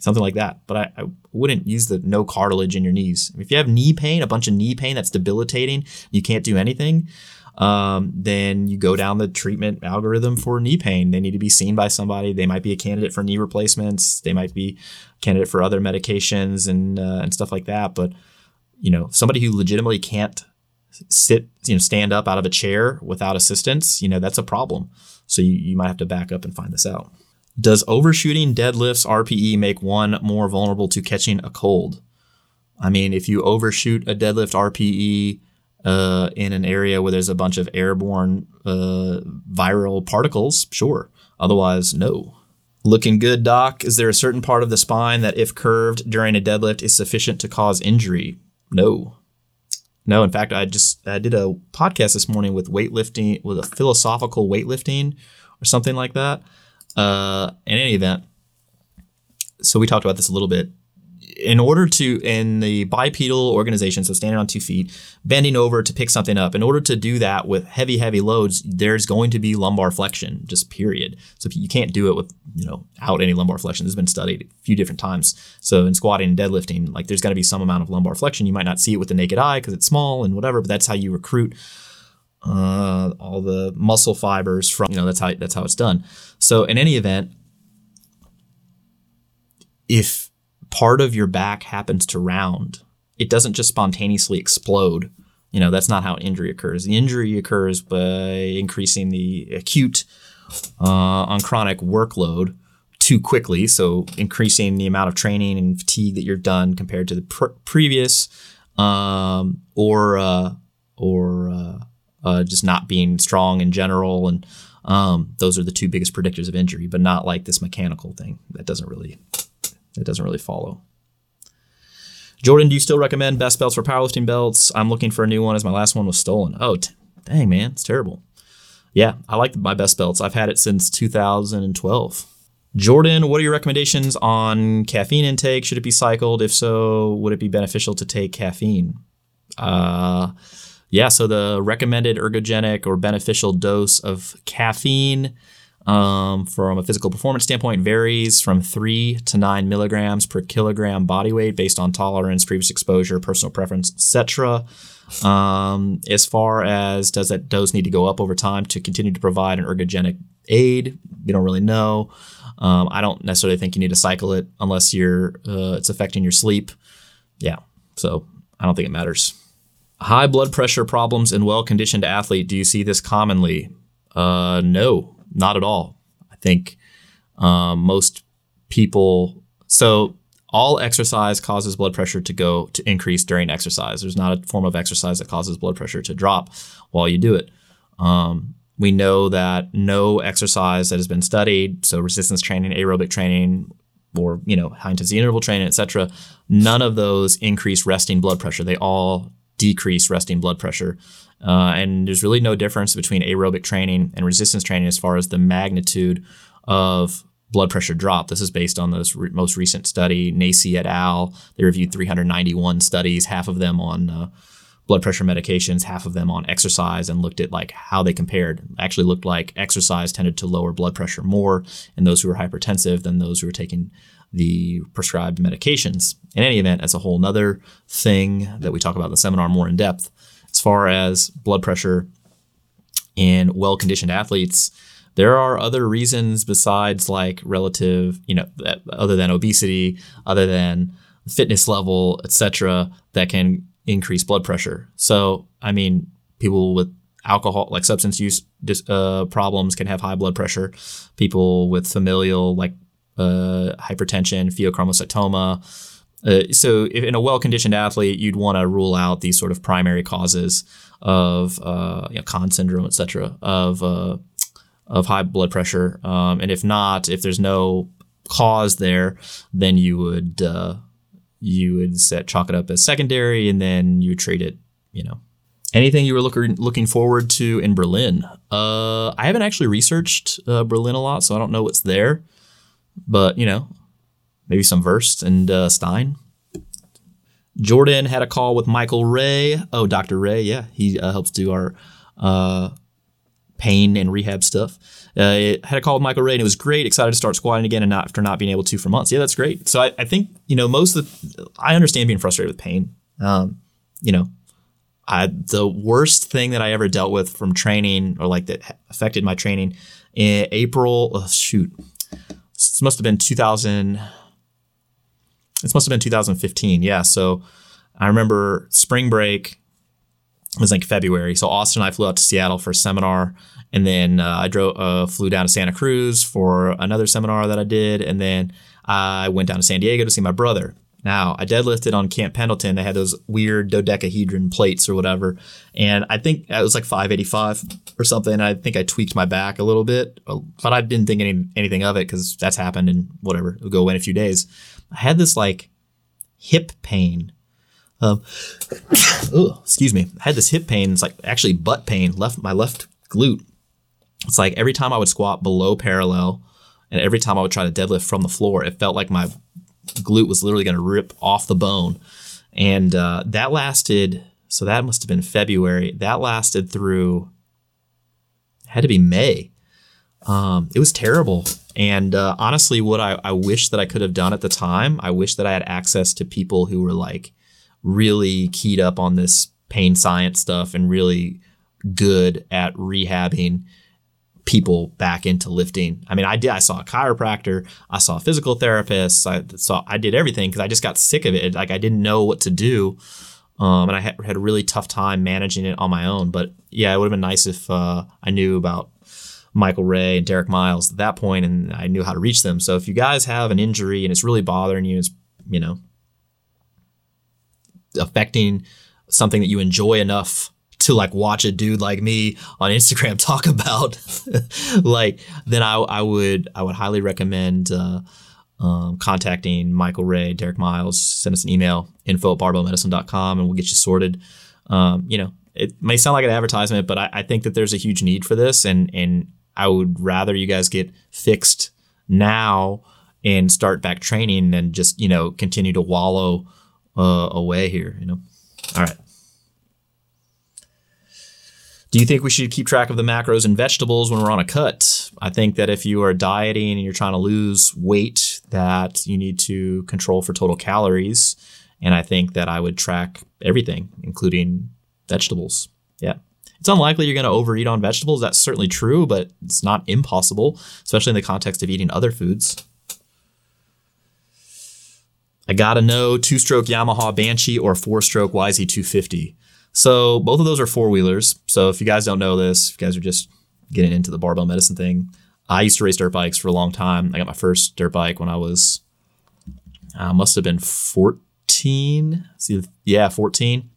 something like that. But I, I wouldn't use the no cartilage in your knees. If you have knee pain, a bunch of knee pain that's debilitating, you can't do anything. Um, then you go down the treatment algorithm for knee pain. They need to be seen by somebody. They might be a candidate for knee replacements. They might be a candidate for other medications and uh, and stuff like that. But, you know, somebody who legitimately can't sit, you know, stand up out of a chair without assistance, you know, that's a problem. So you, you might have to back up and find this out. Does overshooting deadlifts R P E make one more vulnerable to catching a cold? I mean, if you overshoot a deadlift R P E, Uh, in an area where there's a bunch of airborne uh, viral particles, sure. Otherwise, no. Looking good, doc. Is there a certain part of the spine that, if curved during a deadlift, is sufficient to cause injury? No. No, in fact, I just I did a podcast this morning with weightlifting, with a philosophical weightlifting or something like that. Uh, in any event, so we talked about this a little bit. In order to, in the bipedal organization, so standing on two feet, bending over to pick something up, in order to do that with heavy, heavy loads, there's going to be lumbar flexion, just period. So you can't do it with, you know, without any lumbar flexion. This has been studied a few different times. So in squatting and deadlifting, like there's going to be some amount of lumbar flexion. You might not see it with the naked eye because it's small and whatever, but that's how you recruit uh, all the muscle fibers from, you know, that's how, that's how it's done. So in any event, if part of your back happens to round, it doesn't just spontaneously explode. You know, that's not how injury occurs. The injury occurs by increasing the acute uh, on chronic workload too quickly. So increasing the amount of training and fatigue that you're done compared to the pr- previous um, or uh, or uh, uh, just not being strong in general. And um, those are the two biggest predictors of injury, but not like this mechanical thing. That doesn't really... It doesn't really follow. Jordan, do you still recommend best belts for powerlifting belts? I'm looking for a new one as my last one was stolen. Oh, t- dang, man. It's terrible. Yeah, I like my best belts. I've had it since two thousand twelve. Jordan, what are your recommendations on caffeine intake? Should it be cycled? If so, would it be beneficial to take caffeine? Uh, yeah, so the recommended ergogenic or beneficial dose of caffeine um, from a physical performance standpoint varies from three to nine milligrams per kilogram body weight based on tolerance, previous exposure, personal preference, et cetera. Um, as far as does that dose need to go up over time to continue to provide an ergogenic aid, we don't really know. Um, I don't necessarily think you need to cycle it unless you're uh, it's affecting your sleep. Yeah, so I don't think it matters. High blood pressure problems in well-conditioned athlete. Do you see this commonly? Uh, no, not at all. I think um, most people. So all exercise causes blood pressure to go to increase during exercise. There's not a form of exercise that causes blood pressure to drop while you do it. Um, we know that no exercise that has been studied, so resistance training, aerobic training, or you know high-intensity interval training, et cetera. None of those increase resting blood pressure. They all decrease resting blood pressure. Uh, and there's really no difference between aerobic training and resistance training as far as the magnitude of blood pressure drop. This is based on this re- most recent study, Nacey et al. They reviewed three hundred ninety-one studies, half of them on uh, blood pressure medications, half of them on exercise, and looked at like how they compared. Actually looked like exercise tended to lower blood pressure more in those who were hypertensive than those who were taking the prescribed medications. In any event, that's a whole nother thing that we talk about in the seminar more in depth. As far as blood pressure in well-conditioned athletes, there are other reasons besides like relative, you know, other than obesity, other than fitness level, et cetera, that can increase blood pressure. So, I mean, people with alcohol, like substance use uh, problems can have high blood pressure. People with familial, like Uh, hypertension, pheochromocytoma. Uh, so if, in a well-conditioned athlete, you'd want to rule out these sort of primary causes of uh, you know, Conn syndrome, et cetera, of, uh, of high blood pressure. Um, and if not, if there's no cause there, then you would uh, you would set chalk it up as secondary, and then you treat it, you know. Anything you were look, looking forward to in Berlin? Uh, I haven't actually researched uh, Berlin a lot, so I don't know what's there. But, you know, maybe some Verst and uh, Stein. Jordan had a call with Michael Ray. Oh, Doctor Ray, yeah. He uh, helps do our uh, pain and rehab stuff. Uh, had a call with Michael Ray, and it was great. Excited to start squatting again and not after not being able to for months. Yeah, that's great. So I, I think, you know, most of the, I understand being frustrated with pain. Um, you know, I the worst thing that I ever dealt with from training or like that affected my training in April. Oh, shoot. This must have been two thousand. This must have been two thousand fifteen. Yeah. So I remember spring break was like February. So Austin and I flew out to Seattle for a seminar, and then uh, I drove, uh, flew down to Santa Cruz for another seminar that I did, and then I went down to San Diego to see my brother. Now I deadlifted on Camp Pendleton. They had those weird dodecahedron plates or whatever, and I think it was like five eighty-five or something. I think I tweaked my back a little bit, but I didn't think any, anything of it because that's happened and whatever. It'll go away in a few days. I had this like hip pain. Um, oh, excuse me. I had this hip pain. It's like actually butt pain, left my left glute. It's like every time I would squat below parallel, and every time I would try to deadlift from the floor, it felt like my glute was literally going to rip off the bone. And uh, that lasted, so that must have been February. That lasted through, had to be May. Um, it was terrible. And uh, honestly, what I, I wish that I could have done at the time, I wish that I had access to people who were like really keyed up on this pain science stuff and really good at rehabbing people back into lifting. I mean, I did. I saw a chiropractor. I saw a physical therapist. I saw. I did everything because I just got sick of it. Like I didn't know what to do, um, and I had, had a really tough time managing it on my own. But yeah, it would have been nice if uh, I knew about Michael Ray and Derek Miles at that point, and I knew how to reach them. So if you guys have an injury and it's really bothering you, it's you know affecting something that you enjoy enough to like watch a dude like me on Instagram talk about, like then I, I would I would highly recommend uh, um, contacting Michael Ray, Derek Miles. Send us an email, info at barbell medicine dot com, and we'll get you sorted. Um, you know, it may sound like an advertisement, but I, I think that there's a huge need for this, and and I would rather you guys get fixed now and start back training than just you know continue to wallow uh, away here. You know, all right. Do you think we should keep track of the macros and vegetables when we're on a cut? I think that if you are dieting and you're trying to lose weight, that you need to control for total calories. And I think that I would track everything, including vegetables. Yeah. It's unlikely you're going to overeat on vegetables. That's certainly true, but it's not impossible, especially in the context of eating other foods. I got to know two-stroke Yamaha Banshee or four-stroke Y Z two fifty. So both of those are four-wheelers. So if you guys don't know this, if you guys are just getting into the barbell medicine thing, I used to race dirt bikes for a long time. I got my first dirt bike when I was, I uh, must have been fourteen. See, yeah, fourteen.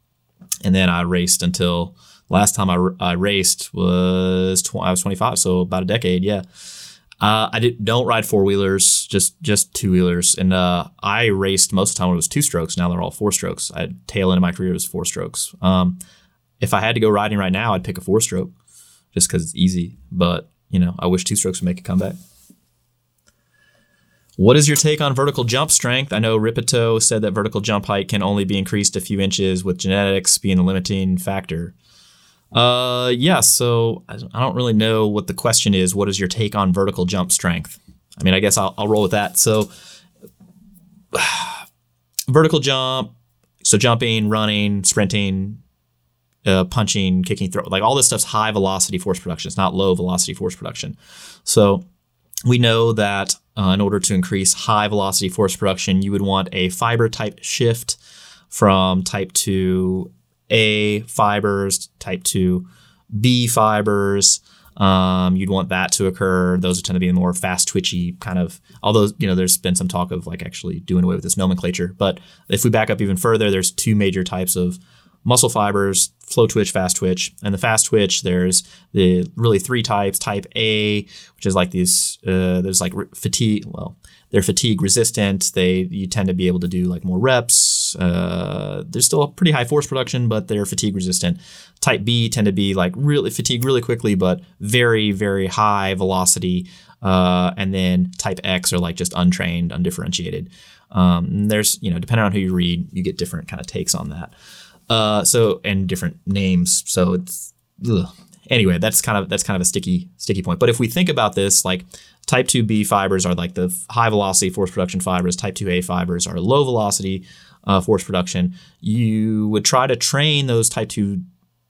And then I raced until... Last time I, I raced was tw- I was twenty-five, so about a decade, yeah. Uh, I did, don't ride four-wheelers, just just two-wheelers. And uh, I raced most of the time when it was two-strokes. Now they're all four-strokes. I tail end of my career was four-strokes. Um, if I had to go riding right now, I'd pick a four-stroke just because it's easy. But, you know, I wish two-strokes would make a comeback. What is your take on vertical jump strength? I know Ripito said that vertical jump height can only be increased a few inches with genetics being the limiting factor. Uh, yeah, so I don't really know what the question is. What is your take on vertical jump strength? I mean, I guess I'll, I'll roll with that. So vertical jump, so jumping, running, sprinting, uh, punching, kicking, throw, like all this stuff's high velocity force production. It's not low velocity force production. So we know that uh, in order to increase high velocity force production, you would want a fiber type shift from type two A fibers, type two B fibers. Um, you'd want that to occur. Those tend to be more fast twitchy kind of, although, you know, there's been some talk of like actually doing away with this nomenclature. But if we back up even further, there's two major types of muscle fibers, slow twitch, fast twitch. And the fast twitch, there's the really three types. Type A, which is like these, uh, there's like fatigue, well, they're fatigue resistant. They, you tend to be able to do like more reps. Uh, there's still a pretty high force production, but they're fatigue resistant. Type B tend to be like really fatigue really quickly, but very, very high velocity. Uh, and then type X are like just untrained, undifferentiated. Um, and there's, you know, depending on who you read, you get different kind of takes on that. Uh, so, and different names. So it's, ugh. Anyway, that's kind of, that's kind of a sticky, sticky point. But if we think about this, like type two B fibers are like the high velocity force production fibers. Type two A fibers are low velocity uh, force production. You would try to train those type two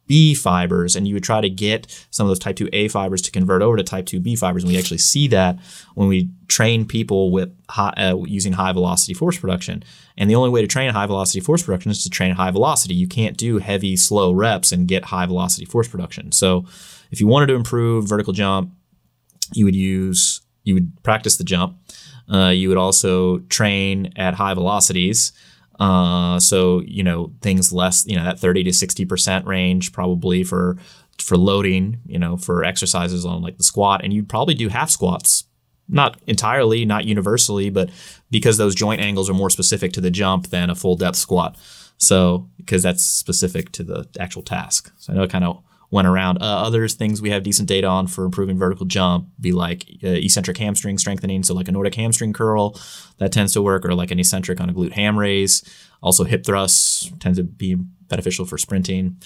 B fibers and you would try to get some of those type two A fibers to convert over to type two B fibers. And we actually see that when we train people with high, uh, using high velocity force production. And the only way to train high velocity force production is to train high velocity. You can't do heavy, slow reps and get high velocity force production. So if you wanted to improve vertical jump, you would use, you would practice the jump. Uh, you would also train at high velocities. Uh, so, you know, things less, you know, that thirty to sixty percent range probably for, for loading, you know, for exercises on like the squat, and you'd probably do half squats. Not entirely, not universally, but because those joint angles are more specific to the jump than a full depth squat. So because that's specific to the actual task. So I know it kind of went around. Uh, other things we have decent data on for improving vertical jump be like uh, eccentric hamstring strengthening. So like a Nordic hamstring curl that tends to work, or like an eccentric on a glute ham raise. Also hip thrusts tend to be beneficial for sprinting,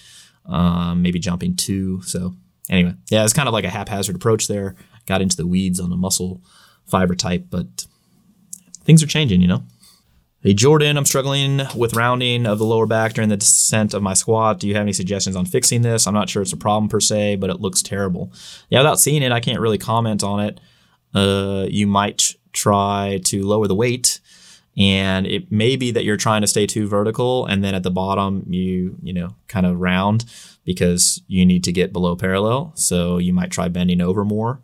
um, maybe jumping too. So anyway, yeah, it's kind of like a haphazard approach there. Got into the weeds on the muscle fiber type, but things are changing, you know. Hey, Jordan, I'm struggling with rounding of the lower back during the descent of my squat. Do you have any suggestions on fixing this? I'm not sure it's a problem per se, but it looks terrible. Yeah, without seeing it, I can't really comment on it. Uh, you might try to lower the weight, and it may be that you're trying to stay too vertical, and then at the bottom, you, you know, kind of round because you need to get below parallel. So you might try bending over more.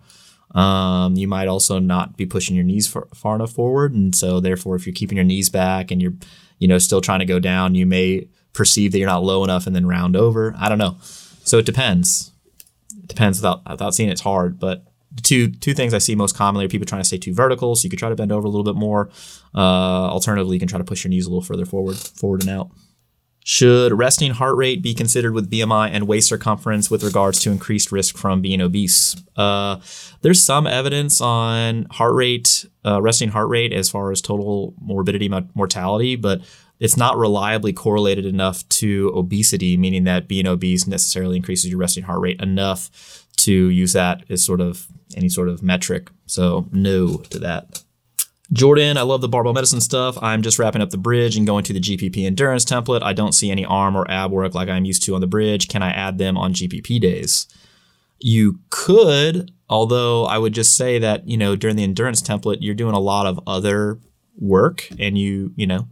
Um, you might also not be pushing your knees far, far enough forward. And so therefore, if you're keeping your knees back and you're, you know, still trying to go down, you may perceive that you're not low enough and then round over. I don't know. So it depends. It depends without, without seeing it's hard. But the two, two things I see most commonly are people trying to stay too vertical. So you could try to bend over a little bit more. Uh, alternatively, you can try to push your knees a little further forward, forward and out. Should resting heart rate be considered with B M I and waist circumference with regards to increased risk from being obese? Uh, there's some evidence on heart rate, uh, resting heart rate as far as total morbidity mortality, but it's not reliably correlated enough to obesity, meaning that being obese necessarily increases your resting heart rate enough to use that as sort of any sort of metric. So no to that. Jordan, I love the barbell medicine stuff. I'm just wrapping up the bridge and going to the G P P endurance template. I don't see any arm or ab work like I'm used to on the bridge. Can I add them on G P P days? You could, although I would just say that, you know, during the endurance template, you're doing a lot of other work and you, you know,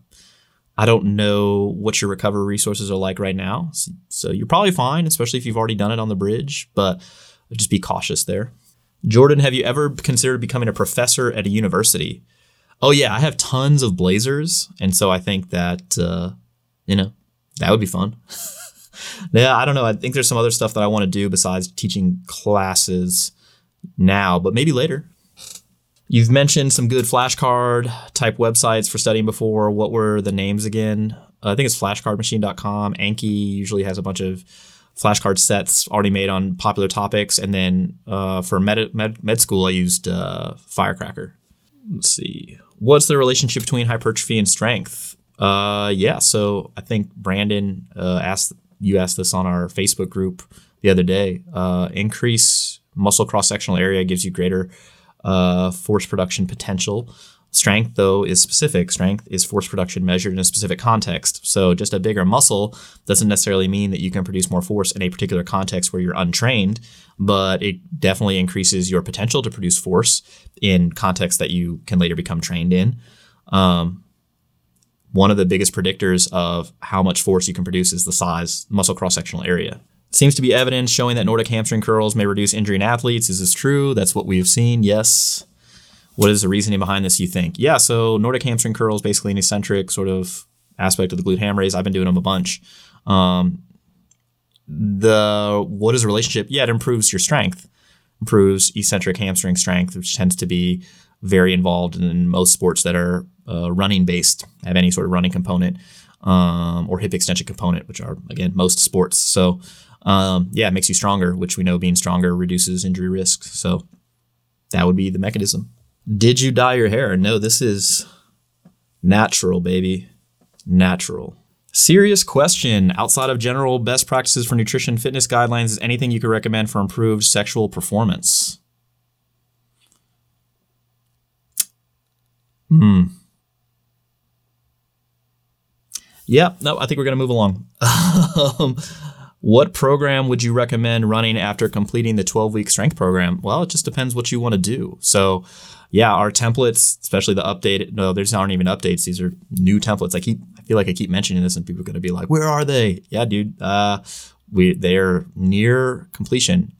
I don't know what your recovery resources are like right now. So you're probably fine, especially if you've already done it on the bridge, but just be cautious there. Jordan, have you ever considered becoming a professor at a university? Oh yeah, I have tons of blazers. And so I think that, uh, you know, that would be fun. Yeah, I don't know. I think there's some other stuff that I want to do besides teaching classes now, but maybe later. You've mentioned some good flashcard type websites for studying before. What were the names again? Uh, I think it's flashcard machine dot com. Anki usually has a bunch of flashcard sets already made on popular topics. And then uh, for med, med, med school, I used uh, Firecracker. Let's see. What's the relationship between hypertrophy and strength? Uh, yeah, so I think Brandon uh, asked you asked this on our Facebook group the other day. Uh, increase muscle cross-sectional area gives you greater uh, force production potential. Strength, though, is specific. Strength is force production measured in a specific context. So just a bigger muscle doesn't necessarily mean that you can produce more force in a particular context where you're untrained, but it definitely increases your potential to produce force in contexts that you can later become trained in. Um, one of the biggest predictors of how much force you can produce is the size, muscle cross-sectional area. Seems to be evidence showing that Nordic hamstring curls may reduce injury in athletes. Is this true? That's what we have seen. Yes. What is the reasoning behind this, you think? Yeah, so Nordic hamstring curls, basically an eccentric sort of aspect of the glute ham raise. I've been doing them a bunch. Um, the what is the relationship? Yeah, it improves your strength, improves eccentric hamstring strength, which tends to be very involved in most sports that are uh, running-based, have any sort of running component um, or hip extension component, which are, again, most sports. So, um, yeah, it makes you stronger, which we know being stronger reduces injury risk. So that would be the mechanism. Did you dye your hair? No, this is natural, baby. Natural. Serious question. Outside of general best practices for nutrition, fitness guidelines, is anything you could recommend for improved sexual performance? Hmm. Yeah, no, I think we're going to move along. um, what program would you recommend running after completing the twelve-week strength program? Well, it just depends what you want to do. So, yeah, our templates, especially the updated, no, there's aren't even updates. These are new templates. I keep, I feel like I keep mentioning this and people are going to be like, where are they? Yeah, dude, uh, we they're near completion.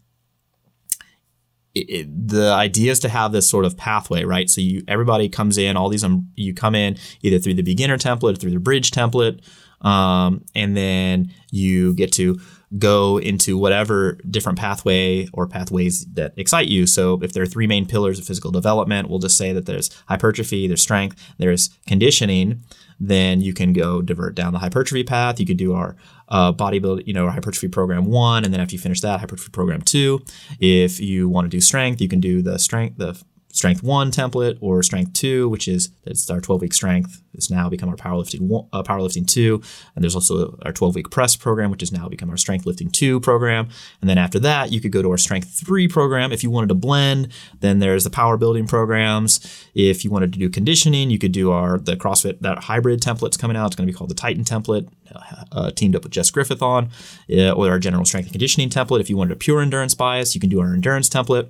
It, it, the idea is to have this sort of pathway, right? So you, everybody comes in, all these, um, you come in either through the beginner template or through the bridge template. Um, and then you get to go into whatever different pathway or pathways that excite you. So if there are three main pillars of physical development, we'll just say that there's hypertrophy, there's strength, there's conditioning, then you can go divert down the hypertrophy path. You could do our uh, bodybuilding, you know, our hypertrophy program one. And then after you finish that, hypertrophy program two. If you want to do strength, you can do the strength, the strength one template or strength two, which is it's our twelve week strength. It's now become our powerlifting one, uh, powerlifting two. And there's also our twelve week press program, which has now become our strength lifting two program. And then after that, you could go to our strength three program. If you wanted to blend, then there's the power building programs. If you wanted to do conditioning, you could do our, the CrossFit, that hybrid template's coming out. It's going to be called the Titan template, uh, uh, teamed up with Jess Griffith on, uh, or our general strength and conditioning template. If you wanted a pure endurance bias, you can do our endurance template.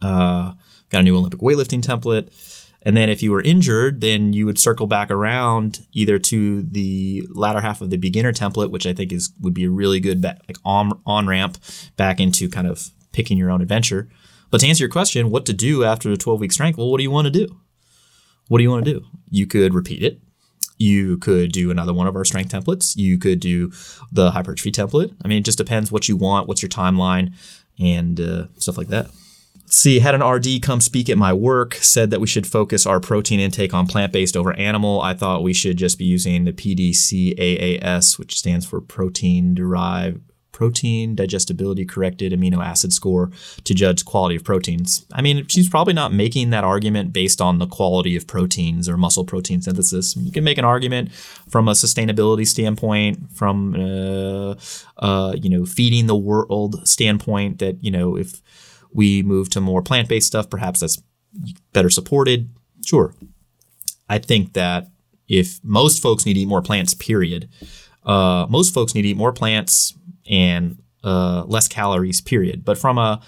Uh, Got a new Olympic weightlifting template. And then if you were injured, then you would circle back around either to the latter half of the beginner template, which I think is would be a really good back, like on, on-ramp back into kind of picking your own adventure. But to answer your question, what to do after the twelve-week strength, well, what do you want to do? What do you want to do? You could repeat it. You could do another one of our strength templates. You could do the hypertrophy template. I mean, it just depends what you want, what's your timeline, and uh, stuff like that. See, had an R D come speak at my work, said that we should focus our protein intake on plant-based over animal. I thought we should just be using the P D C A A S, which stands for protein derived protein digestibility corrected amino acid score to judge quality of proteins. I mean, she's probably not making that argument based on the quality of proteins or muscle protein synthesis. You can make an argument from a sustainability standpoint, from uh, uh, you know, feeding the world standpoint that, you know, if we move to more plant-based stuff, perhaps that's better supported. Sure. I think that if most folks need to eat more plants, period, uh, most folks need to eat more plants and uh, less calories, period. But from a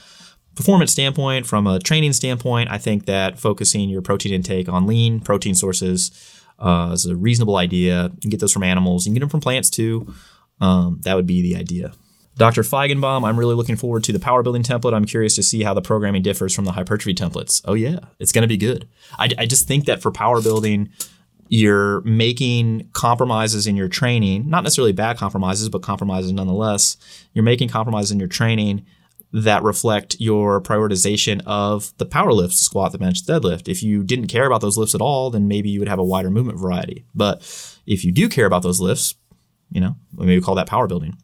performance standpoint, from a training standpoint, I think that focusing your protein intake on lean protein sources uh, is a reasonable idea. You can get those from animals. You can get them from plants too. Um, that would be the idea. Doctor Feigenbaum, I'm really looking forward to the power building template. I'm curious to see how the programming differs from the hypertrophy templates. Oh yeah, it's going to be good. I, I just think that for power building, you're making compromises in your training, not necessarily bad compromises, but compromises nonetheless. You're making compromises in your training that reflect your prioritization of the power lifts, the squat, the bench, the deadlift. If you didn't care about those lifts at all, then maybe you would have a wider movement variety. But if you do care about those lifts, you know, maybe we call that power building.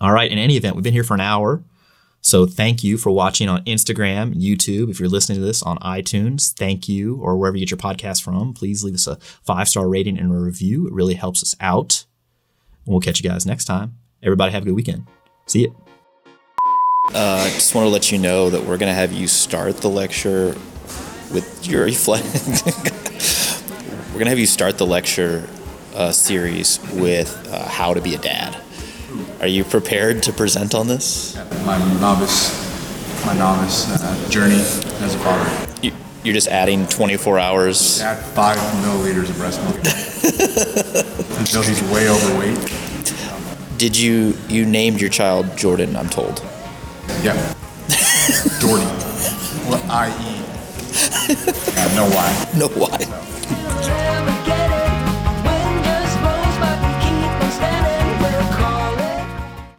All right. In any event, we've been here for an hour. So thank you for watching on Instagram, YouTube. If you're listening to this on iTunes, thank you. Or wherever you get your podcast from, please leave us a five-star rating and a review. It really helps us out. And we'll catch you guys next time. Everybody have a good weekend. See you. Uh, I just want to let you know that we're going to have you start the lecture with Yuri Fleck. We're going to have you start the lecture uh, series with uh, how to be a dad. Are you prepared to present on this? My novice, my novice uh, journey as a father. You, you're just adding twenty-four hours. Add five milliliters of breast milk until he's way overweight. Did you you named your child Jordan? I'm told. Yep. Jordan. What I eat. Yeah, no why. No why. So.